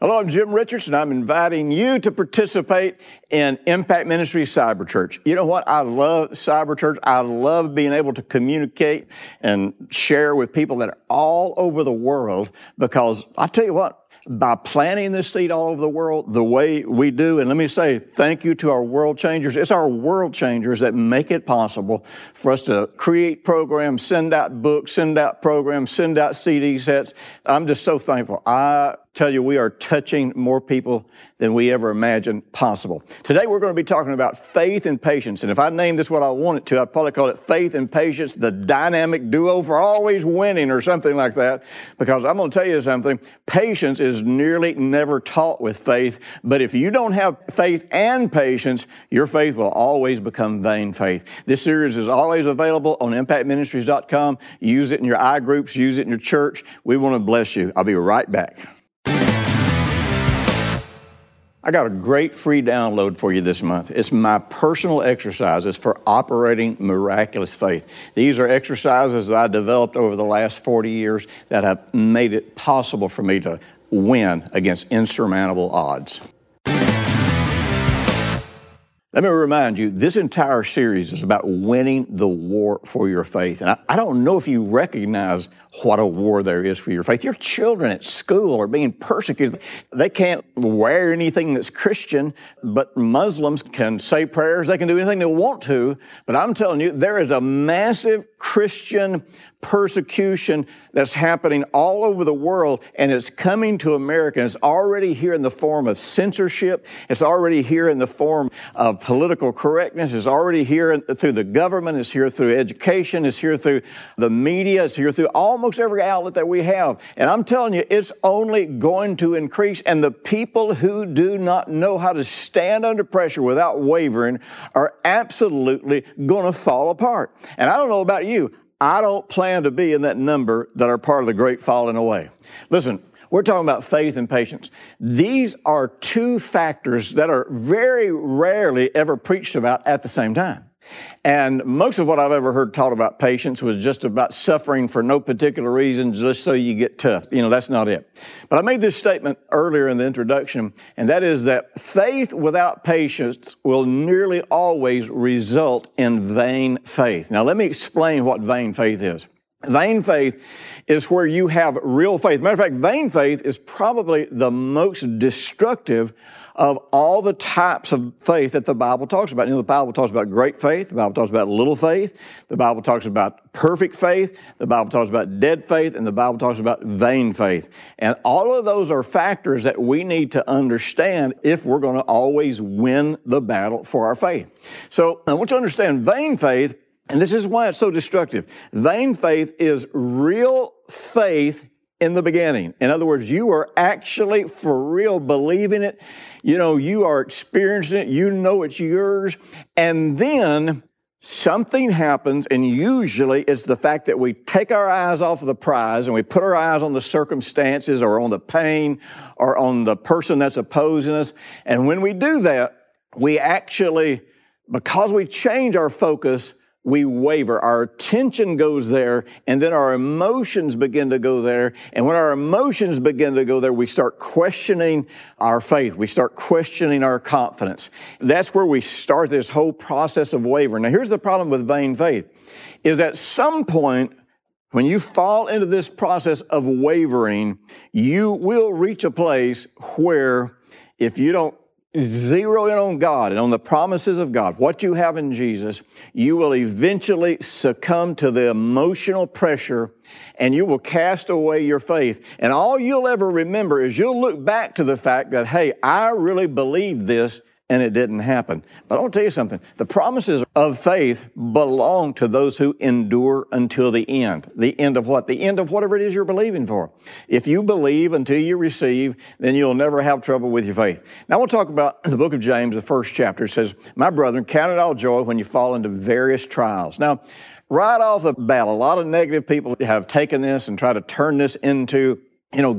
Hello, I'm Jim Richards, and I'm inviting you to participate in Impact Ministries Cyber Church. You know what? I love Cyber Church. I love being able to communicate and share with people that are all over the world, because I tell you what, by planting this seed all over the world the way we do. And let me say thank you to our world changers. It's our world changers that make it possible for us to create programs, send out books, send out programs, send out CD sets. I'm just so thankful. I tell you, we are touching more people than we ever imagined possible. Today, we're going to be talking about faith and patience. And if I named this what I want it to, I'd probably call it Faith and Patience, the Dynamic Duo for Always Winning, or something like that. Because I'm going to tell you something, patience is nearly never taught with faith. But if you don't have faith and patience, your faith will always become vain faith. This series is always available on impactministries.com. Use it in your iGroups, use it in your church. We want to bless you. I'll be right back. I got a great free download for you this month. It's my personal exercises for operating miraculous faith. These are exercises that I developed over the last 40 years that have made it possible for me to win against insurmountable odds. Let me remind you, this entire series is about winning the war for your faith. And I don't know if you recognize what a war there is for your faith. Your children at school are being persecuted. They can't wear anything that's Christian, but Muslims can say prayers. They can do anything they want to. But I'm telling you, there is a massive Christian persecution that's happening all over the world, and it's coming to America. It's already here in the form of censorship. It's already here in the form of political correctness. It's already here through the government. It's here through education. It's here through the media. It's here through almost every outlet that we have. And I'm telling you, it's only going to increase. And the people who do not know how to stand under pressure without wavering are absolutely going to fall apart. And I don't know about you, I don't plan to be in that number that are part of the great falling away. Listen, we're talking about faith and patience. These are two factors that are very rarely ever preached about at the same time. And most of what I've ever heard taught about patience was just about suffering for no particular reason, just so you get tough. You know, that's not it. But I made this statement earlier in the introduction, and that is that faith without patience will nearly always result in vain faith. Now, let me explain what vain faith is. Vain faith is where you have real faith. Matter of fact, vain faith is probably the most destructive of all the types of faith that the Bible talks about. You know, the Bible talks about great faith. The Bible talks about little faith. The Bible talks about perfect faith. The Bible talks about dead faith. And the Bible talks about vain faith. And all of those are factors that we need to understand if we're going to always win the battle for our faith. So I want you to understand vain faith. And this is why it's so destructive. Vain faith is real faith in the beginning. In other words, you are actually for real believing it. You know, you are experiencing it. You know it's yours. And then something happens, and usually it's the fact that we take our eyes off of the prize and we put our eyes on the circumstances or on the pain or on the person that's opposing us. And when we do that, we actually, because we change our focus, we waver. Our attention goes there, and then our emotions begin to go there. And when our emotions begin to go there, we start questioning our faith. We start questioning our confidence. That's where we start this whole process of wavering. Now, here's the problem with vain faith, is at some point, when you fall into this process of wavering, you will reach a place where if you don't zero in on God and on the promises of God, what you have in Jesus, you will eventually succumb to the emotional pressure and you will cast away your faith. And all you'll ever remember is you'll look back to the fact that, hey, I really believed this and it didn't happen. But I want to tell you something. The promises of faith belong to those who endure until the end. The end of what? The end of whatever it is you're believing for. If you believe until you receive, then you'll never have trouble with your faith. Now, I want to talk about the book of James, the first chapter. It says, "My brethren, count it all joy when you fall into various trials." Now, right off the bat, a lot of negative people have taken this and tried to turn this into,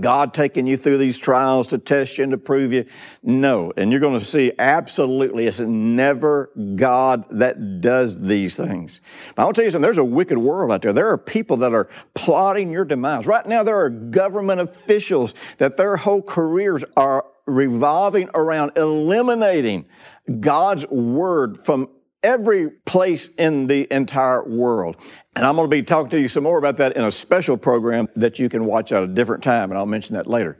God taking you through these trials to test you and to prove you. No. And you're going to see absolutely it's never God that does these things. But I'll tell you something, there's a wicked world out there. There are people that are plotting your demise. Right now, there are government officials that their whole careers are revolving around eliminating God's word from every place in the entire world. And I'm going to be talking to you some more about that in a special program that you can watch at a different time, and I'll mention that later.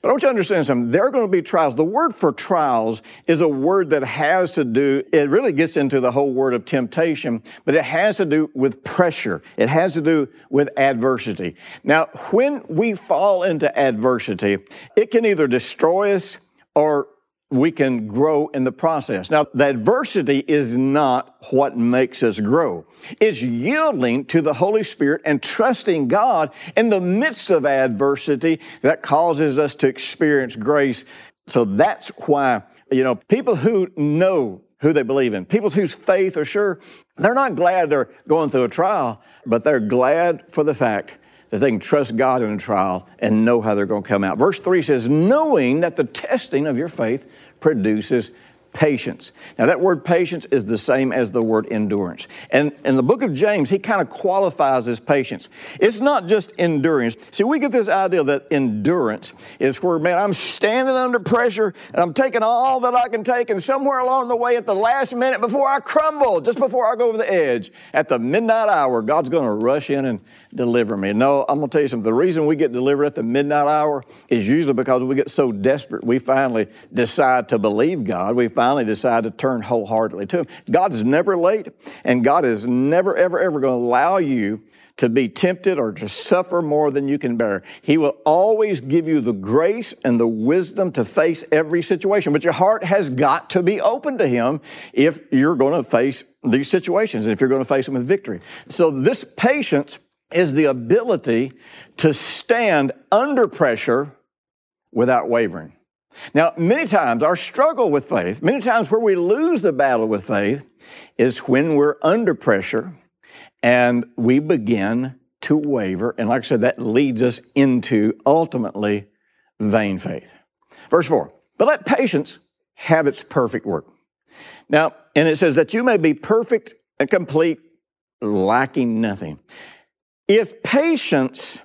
But I want you to understand something. There are going to be trials. The word for trials is a word that has to do, it really gets into the whole word of temptation, but it has to do with pressure. It has to do with adversity. Now, when we fall into adversity, it can either destroy us or we can grow in the process. Now, the adversity is not what makes us grow. It's yielding to the Holy Spirit and trusting God in the midst of adversity that causes us to experience grace. So that's why, people who know who they believe in, people whose faith are sure, they're not glad they're going through a trial, but they're glad for the fact that they can trust God in a trial and know how they're going to come out. Verse 3 says, knowing that the testing of your faith produces patience. Now, that word patience is the same as the word endurance. And in the book of James, he kind of qualifies his patience. It's not just endurance. See, we get this idea that endurance is where, I'm standing under pressure and I'm taking all that I can take, and somewhere along the way at the last minute before I crumble, just before I go over the edge, at the midnight hour, God's going to rush in and deliver me. No, I'm going to tell you something. The reason we get delivered at the midnight hour is usually because we get so desperate we finally decide to believe God. We finally decide to turn wholeheartedly to Him. God's never late, and God is never, ever, ever going to allow you to be tempted or to suffer more than you can bear. He will always give you the grace and the wisdom to face every situation, but your heart has got to be open to Him if you're going to face these situations and if you're going to face them with victory. So this patience is the ability to stand under pressure without wavering. Now, many times our struggle with faith, many times where we lose the battle with faith is when we're under pressure and we begin to waver. And like I said, that leads us into ultimately vain faith. Verse 4, but let patience have its perfect work. Now, and it says that you may be perfect and complete, lacking nothing. If patience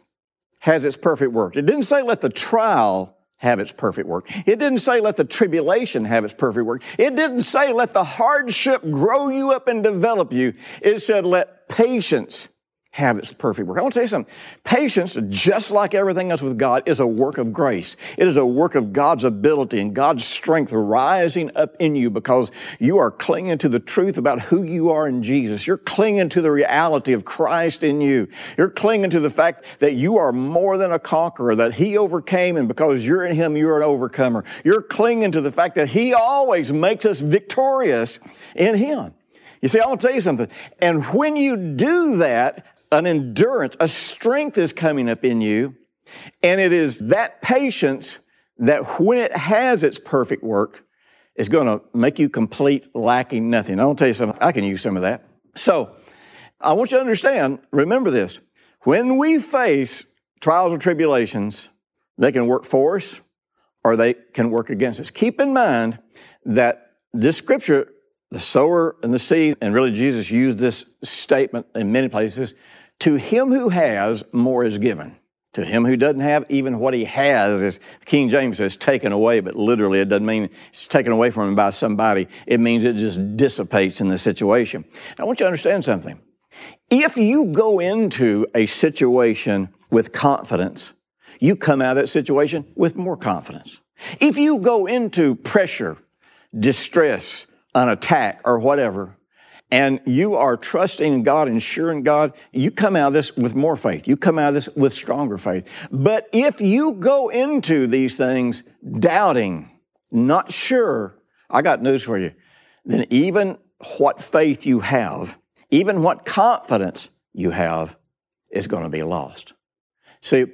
has its perfect work, it didn't say let the trial have its perfect work. It didn't say let the tribulation have its perfect work. It didn't say let the hardship grow you up and develop you. It said let patience have its perfect work. I want to tell you something. Patience, just like everything else with God, is a work of grace. It is a work of God's ability and God's strength rising up in you because you are clinging to the truth about who you are in Jesus. You're clinging to the reality of Christ in you. You're clinging to the fact that you are more than a conqueror, that He overcame, and because you're in Him, you're an overcomer. You're clinging to the fact that He always makes us victorious in Him. You see, I want to tell you something. And when you do that, an endurance, a strength is coming up in you, and it is that patience that when it has its perfect work, is going to make you complete, lacking nothing. I'll tell you something, I can use some of that. So I want you to understand, remember this, when we face trials or tribulations, they can work for us or they can work against us. Keep in mind that this scripture, the sower and the seed, and really Jesus used this statement in many places, to him who has, more is given. To him who doesn't have, even what he has, as King James says, taken away, but literally it doesn't mean it's taken away from him by somebody. It means it just dissipates in the situation. I want you to understand something. If you go into a situation with confidence, you come out of that situation with more confidence. If you go into pressure, distress, an attack or whatever, and you are trusting God and sure in God, you come out of this with more faith. You come out of this with stronger faith. But if you go into these things doubting, not sure, I got news for you. Then even what faith you have, even what confidence you have, is going to be lost. See,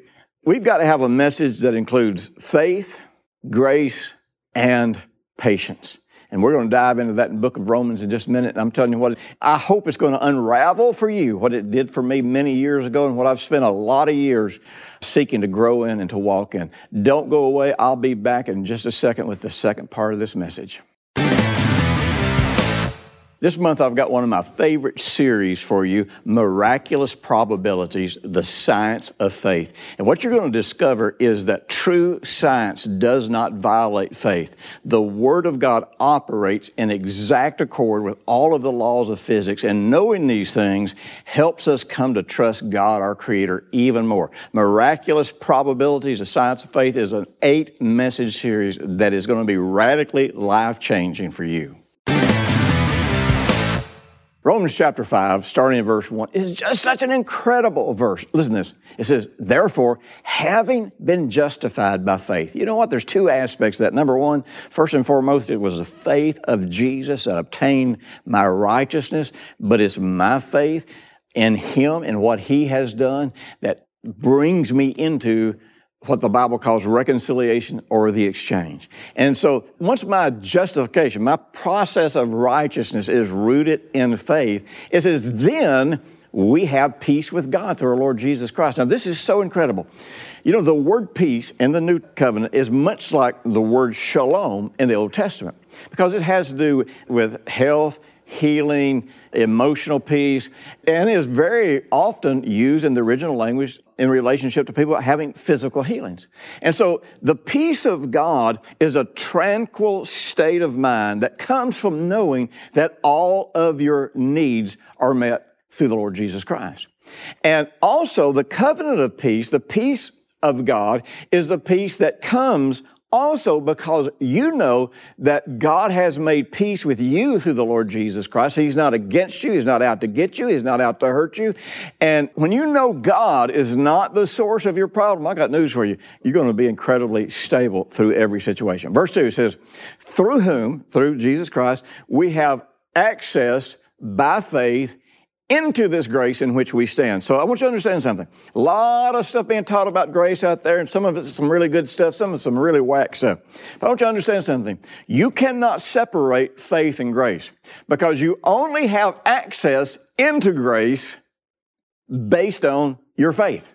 we've got to have a message that includes faith, grace, and patience. And we're going to dive into that in the book of Romans in just a minute. And I'm telling you what, I hope it's going to unravel for you what it did for me many years ago and what I've spent a lot of years seeking to grow in and to walk in. Don't go away. I'll be back in just a second with the second part of this message. This month, I've got one of my favorite series for you, Miraculous Probabilities, The Science of Faith. And what you're going to discover is that true science does not violate faith. The Word of God operates in exact accord with all of the laws of physics, and knowing these things helps us come to trust God, our Creator, even more. Miraculous Probabilities, The Science of Faith is an 8-message series that is going to be radically life-changing for you. Romans chapter 5, starting in verse 1, is just such an incredible verse. Listen to this. It says, therefore, having been justified by faith. You know what? There's two aspects to that. Number one, first and foremost, it was the faith of Jesus that obtained my righteousness, but it's my faith in Him and what He has done that brings me into what the Bible calls reconciliation or the exchange. And so once my justification, my process of righteousness is rooted in faith, it says, then we have peace with God through our Lord Jesus Christ. Now, this is so incredible. You know, the word peace in the New Covenant is much like the word shalom in the Old Testament because it has to do with health, healing, emotional peace, and is very often used in the original language in relationship to people having physical healings. And so the peace of God is a tranquil state of mind that comes from knowing that all of your needs are met through the Lord Jesus Christ. And also the covenant of peace, the peace of God, is the peace that comes also, because you know that God has made peace with you through the Lord Jesus Christ. He's not against you. He's not out to get you. He's not out to hurt you. And when you know God is not the source of your problem, I got news for you. You're going to be incredibly stable through every situation. Verse 2 says, through whom, through Jesus Christ, we have access by faith into this grace in which we stand. So I want you to understand something. A lot of stuff being taught about grace out there, and some of it's some really good stuff, some of it's some really whack stuff. But I want you to understand something. You cannot separate faith and grace because you only have access into grace based on your faith.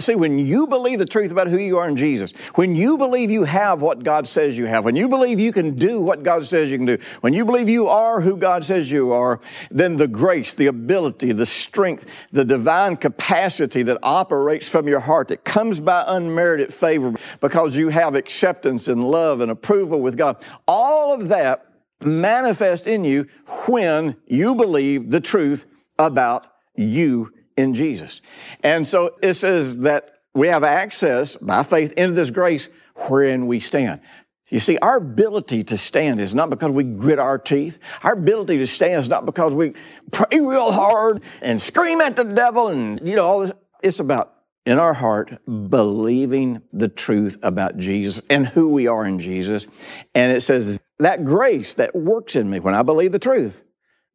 See, when you believe the truth about who you are in Jesus, when you believe you have what God says you have, when you believe you can do what God says you can do, when you believe you are who God says you are, then the grace, the ability, the strength, the divine capacity that operates from your heart, that comes by unmerited favor because you have acceptance and love and approval with God, all of that manifests in you when you believe the truth about you in Jesus. And so it says that we have access by faith into this grace wherein we stand. You see, our ability to stand is not because we grit our teeth. Our ability to stand is not because we pray real hard and scream at the devil and, you know, all this. It's about, in our heart, believing the truth about Jesus and who we are in Jesus. And it says that grace that works in me when I believe the truth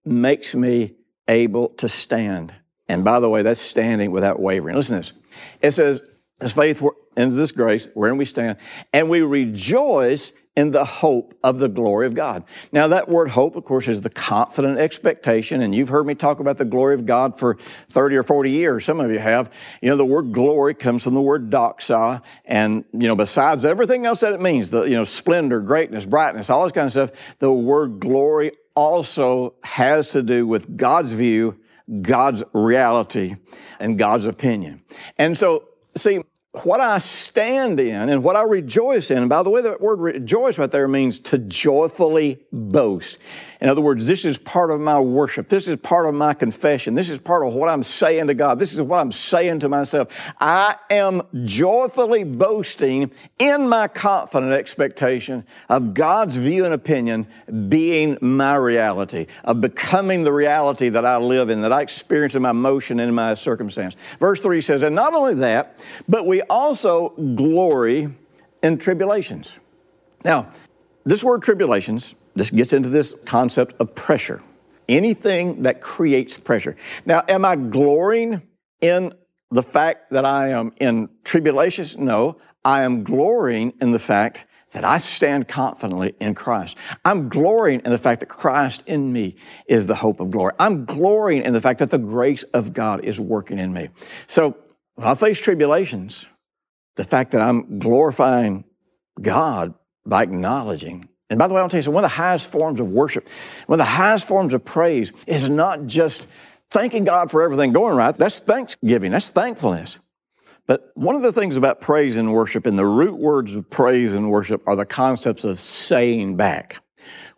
makes me able to stand. And by the way, that's standing without wavering. Listen to this. It says, as faith ends this grace, wherein we stand, and we rejoice in the hope of the glory of God. Now, that word hope, of course, is the confident expectation, and you've heard me talk about the glory of God for 30 or 40 years. Some of you have. You know, the word glory comes from the word doxa, and, you know, besides everything else that it means, the, you know, splendor, greatness, brightness, all this kind of stuff, the word glory also has to do with God's view, God's reality, and God's opinion. And so, see, what I stand in and what I rejoice in, and by the way, that word rejoice right there means to joyfully boast. In other words, this is part of my worship. This is part of my confession. This is part of what I'm saying to God. This is what I'm saying to myself. I am joyfully boasting in my confident expectation of God's view and opinion being my reality, of becoming the reality that I live in, that I experience in my motion and in my circumstance. Verse 3 says, and not only that, but we also glory in tribulations. Now, this word tribulations This gets into this concept of pressure. Anything that creates pressure. Now, am I glorying in the fact that I am in tribulations? No, I am glorying in the fact that I stand confidently in Christ. I'm glorying in the fact that Christ in me is the hope of glory. I'm glorying in the fact that the grace of God is working in me. So when I face tribulations, the fact that I'm glorifying God by acknowledging. And by the way, I'll tell you something, one of the highest forms of worship, one of the highest forms of praise is not just thanking God for everything going right. That's thanksgiving. That's thankfulness. But one of the things about praise and worship, and the root words of praise and worship, are the concepts of saying back.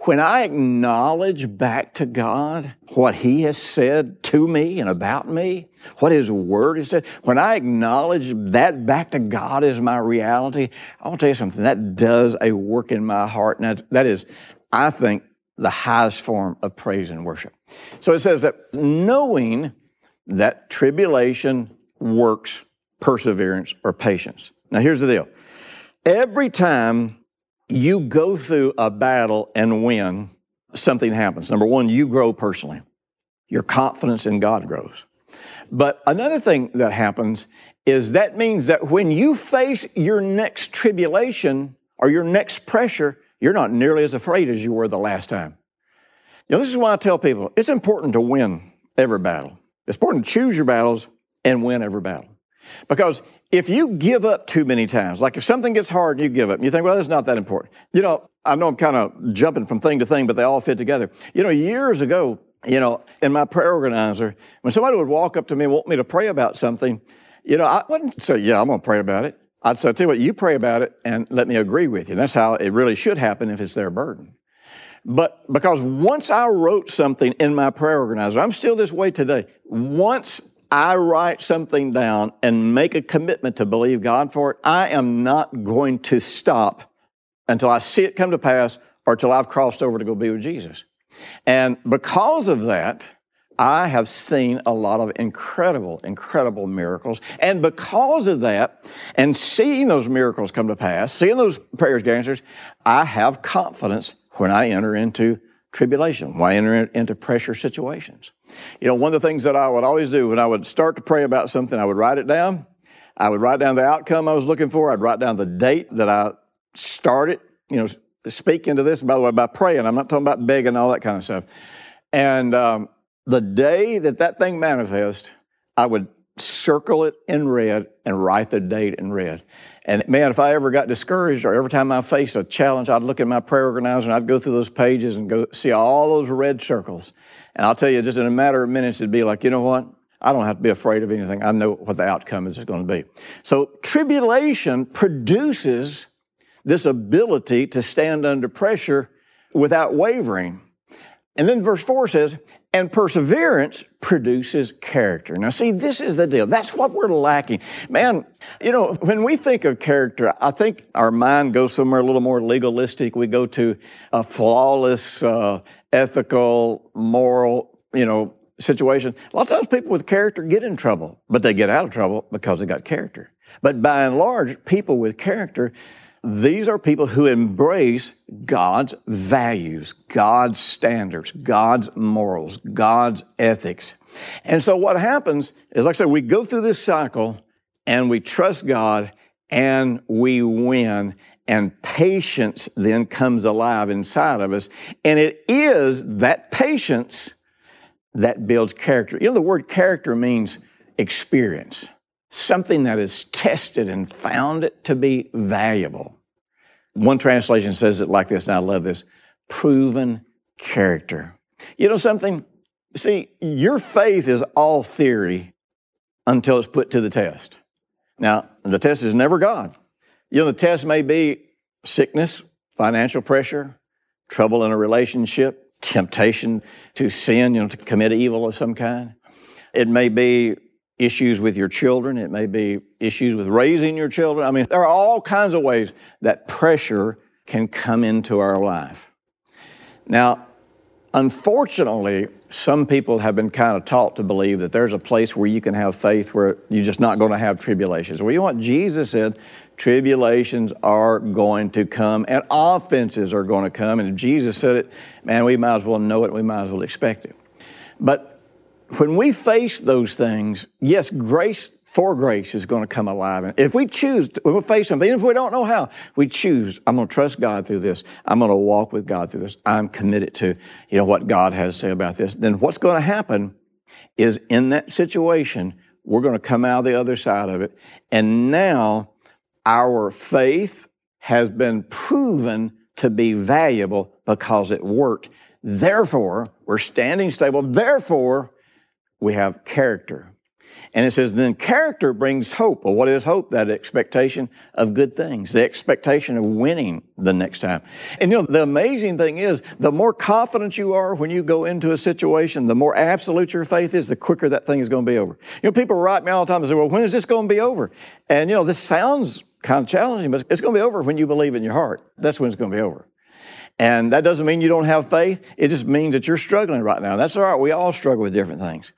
When I acknowledge back to God what He has said to me and about me, what His Word has said, when I acknowledge that back to God as my reality, I want to tell you something, that does a work in my heart. And that is, I think, the highest form of praise and worship. So it says that knowing that tribulation works perseverance or patience. Now, here's the deal. Every time you go through a battle and win, something happens. Number one, you grow personally. Your confidence in God grows. But another thing that happens is that means that when you face your next tribulation or your next pressure, you're not nearly as afraid as you were the last time. You know, this is why I tell people, it's important to win every battle. It's important to choose your battles and win every battle. Because if you give up too many times, like if something gets hard and you give up, and you think, well, that's not that important. You know, I know I'm kind of jumping from thing to thing, but they all fit together. You know, years ago, in my prayer organizer, when somebody would walk up to me and want me to pray about something, I wouldn't say, yeah, I'm going to pray about it. I'd say, tell you what, you pray about it and let me agree with you. And that's how it really should happen if it's their burden. But because once I wrote something in my prayer organizer, I'm still this way today. Once I write something down and make a commitment to believe God for it, I am not going to stop until I see it come to pass or until I've crossed over to go be with Jesus. And because of that, I have seen a lot of incredible, incredible miracles. And because of that, and seeing those miracles come to pass, seeing those prayers get answered, I have confidence when I enter into tribulation, when I enter into pressure situations. You know, one of the things that I would always do when I would start to pray about something, I would write it down. I would write down the outcome I was looking for. I'd write down the date that I started, speak into this. And by the way, by praying, I'm not talking about begging, all that kind of stuff. And the day that thing manifests, I would circle it in red and write the date in red. And man, if I ever got discouraged or every time I faced a challenge, I'd look at my prayer organizer and I'd go through those pages and go see all those red circles. And I'll tell you, just in a matter of minutes, it'd be like, you know what? I don't have to be afraid of anything. I know what the outcome is going to be. So tribulation produces this ability to stand under pressure without wavering. And then verse 4 says, and perseverance produces character. Now, see, this is the deal. That's what we're lacking. Man, when we think of character, I think our mind goes somewhere a little more legalistic. We go to a flawless, ethical, moral, situation. A lot of times people with character get in trouble, but they get out of trouble because they got character. But by and large, people with character, these are people who embrace God's values, God's standards, God's morals, God's ethics. And so what happens is, like I said, we go through this cycle and we trust God and we win, and patience then comes alive inside of us. And it is that patience that builds character. The word character means experience. Something that is tested and found to be valuable. One translation says it like this, and I love this, proven character. You know something? See, your faith is all theory until it's put to the test. Now, the test is never God. The test may be sickness, financial pressure, trouble in a relationship, temptation to sin, to commit evil of some kind. It may be issues with your children. It may be issues with raising your children. I mean, there are all kinds of ways that pressure can come into our life. Now, Unfortunately, some people have been kind of taught to believe that there's a place where you can have faith where you're just not going to have tribulations. Well, you know what Jesus said? Tribulations are going to come and offenses are going to come. And if Jesus said it, man, we might as well know it. We might as well expect it. But when we face those things, yes, grace for grace is going to come alive. And if we choose, we'll face something, even if we don't know how, we choose, I'm going to trust God through this. I'm going to walk with God through this. I'm committed to, you know, what God has to say about this. Then what's going to happen is in that situation, we're going to come out the other side of it. And now our faith has been proven to be valuable because it worked. Therefore, we're standing stable. Therefore, we have character. And it says, then character brings hope. Well, what is hope? That expectation of good things, the expectation of winning the next time. And, you know, the amazing thing is, the more confident you are when you go into a situation, the more absolute your faith is, the quicker that thing is going to be over. You know, people write me all the time and say, well, when is this going to be over? And, you know, this sounds kind of challenging, but it's going to be over when you believe in your heart. That's when it's going to be over. And that doesn't mean you don't have faith. It just means that you're struggling right now. That's all right. We all struggle with different things.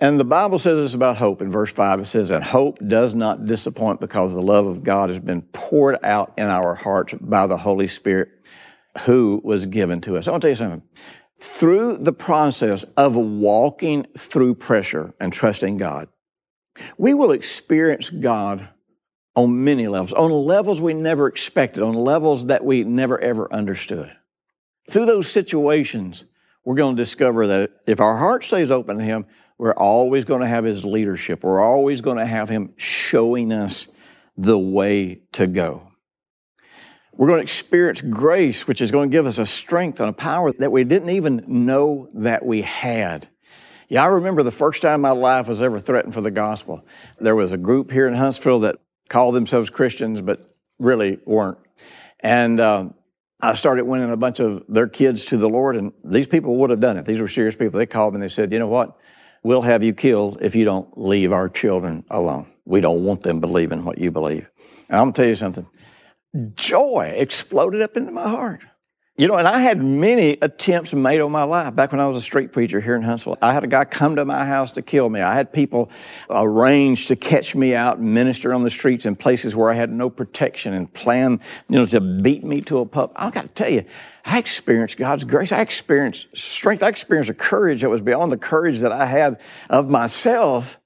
And the Bible says this about hope. In verse 5, it says, and hope does not disappoint because the love of God has been poured out in our hearts by the Holy Spirit who was given to us. I want to tell you something. Through the process of walking through pressure and trusting God, we will experience God on many levels, on levels we never expected, on levels that we never, ever understood. Through those situations, we're going to discover that if our heart stays open to Him, we're always going to have His leadership. We're always going to have Him showing us the way to go. We're going to experience grace, which is going to give us a strength and a power that we didn't even know that we had. Yeah, I remember the first time my life was ever threatened for the gospel. There was a group here in Huntsville that called themselves Christians, but really weren't. And I started winning a bunch of their kids to the Lord, and these people would have done it. These were serious people. They called me and they said, you know what? We'll have you killed if you don't leave our children alone. We don't want them believing what you believe. And I'm going to tell you something. Joy exploded up into my heart. You know, and I had many attempts made on my life. Back when I was a street preacher here in Huntsville, I had a guy come to my house to kill me. I had people arrange to catch me out and minister on the streets in places where I had no protection and plan, you know, to beat me to a pulp. I've got to tell you, I experienced God's grace. I experienced strength. I experienced a courage that was beyond the courage that I had of myself.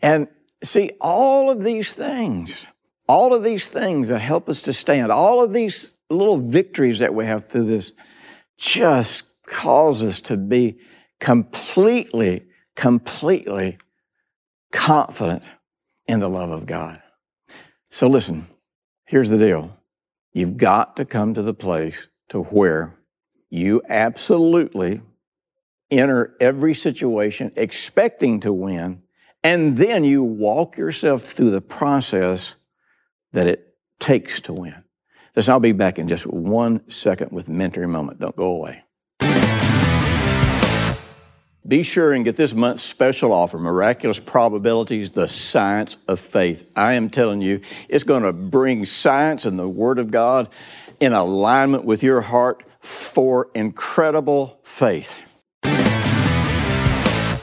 And see, all of these things that help us to stand, all of these little victories that we have through this just cause us to be completely, completely confident in the love of God. So listen, here's the deal. You've got to come to the place to where you absolutely enter every situation expecting to win, and then you walk yourself through the process that it takes to win. Listen, I'll be back in just 1 second with Mentoring Moment. Don't go away. Be sure and get this month's special offer, Miraculous Probabilities, the Science of Faith. I am telling you, it's going to bring science and the Word of God in alignment with your heart for incredible faith. I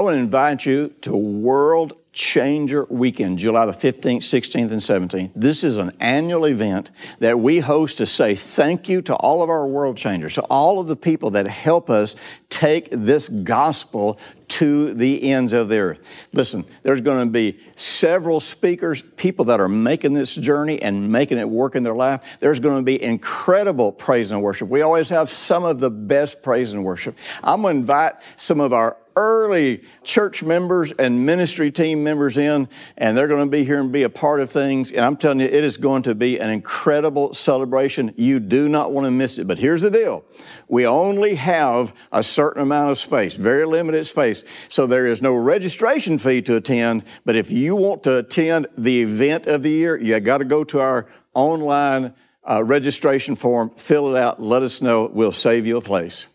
want to invite you to World Change Your Weekend, July the 15th, 16th, and 17th. This is an annual event that we host to say thank you to all of our world changers, to all of the people that help us take this gospel to the ends of the earth. Listen, there's going to be several speakers, people that are making this journey and making it work in their life. There's going to be incredible praise and worship. We always have some of the best praise and worship. I'm going to invite some of our early church members and ministry team members in, and they're going to be here and be a part of things. And I'm telling you, it is going to be an incredible celebration. You do not want to miss it. But here's the deal. We only have a certain amount of space, very limited space. So there is no registration fee to attend. But if you want to attend the event of the year, you got to go to our online registration form, fill it out, let us know. We'll save you a place.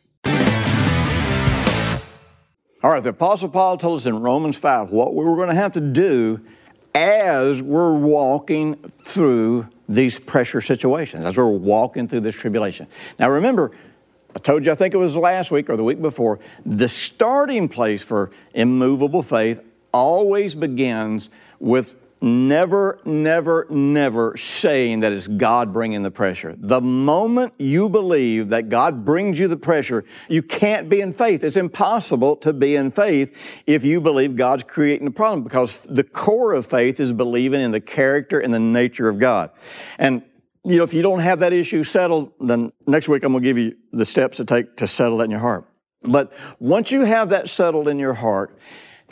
All right, the Apostle Paul told us in Romans 5 what we were going to have to do as we're walking through these pressure situations, as we're walking through this tribulation. Now remember, I told you, I think it was last week or the week before, the starting place for immovable faith always begins with never saying that it's God bringing the pressure. The moment you believe that God brings you the pressure, you can't be in faith. It's impossible to be in faith if you believe God's creating the problem, because the core of faith is believing in the character and the nature of God. And you know, if you don't have that issue settled, then next week I'm going to give you the steps to take to settle that in your heart. But once you have that settled in your heart,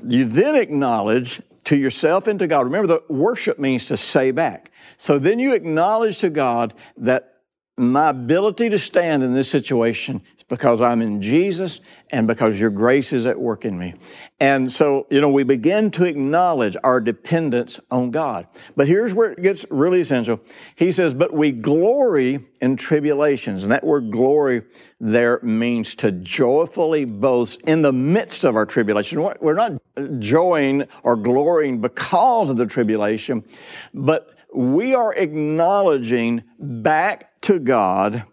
you then acknowledge to yourself and to God. Remember, the worship means to say back. So then you acknowledge to God that my ability to stand in this situation is because I'm in Jesus and because your grace is at work in me. And so, you know, we begin to acknowledge our dependence on God. But here's where it gets really essential. He says, but we glory in tribulations. And that word glory there means to joyfully boast in the midst of our tribulation. We're not joying or glorying because of the tribulation, but we are acknowledging back to God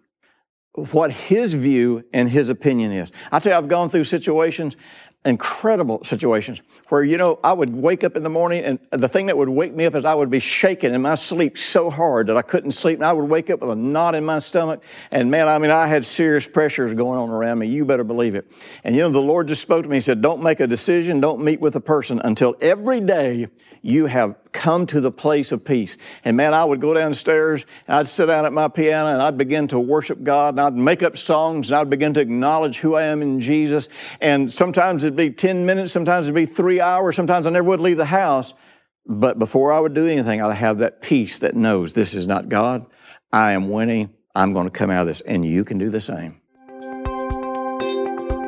what His view and His opinion is. I tell you, I've gone through situations, incredible situations, where, you know, I would wake up in the morning and the thing that would wake me up is I would be shaking in my sleep so hard that I couldn't sleep, and I would wake up with a knot in my stomach, and man, I mean, I had serious pressures going on around me. You better believe it. And you know, the Lord just spoke to me. He said, don't make a decision, don't meet with a person until every day you have come to the place of peace. And man, I would go downstairs, and I'd sit down at my piano, and I'd begin to worship God, and I'd make up songs, and I'd begin to acknowledge who I am in Jesus. And sometimes it'd be 10 minutes, sometimes it'd be 3 hours, sometimes I never would leave the house. But before I would do anything, I'd have that peace that knows this is not God. I am winning. I'm going to come out of this, and you can do the same.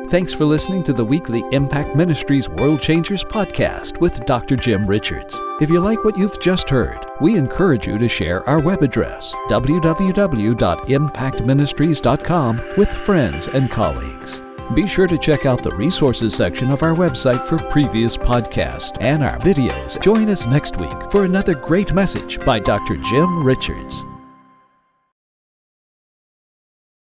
Thanks for listening to the weekly Impact Ministries World Changers podcast with Dr. Jim Richards. If you like what you've just heard, we encourage you to share our web address, www.impactministries.com, with friends and colleagues. Be sure to check out the resources section of our website for previous podcasts and our videos. Join us next week for another great message by Dr. Jim Richards.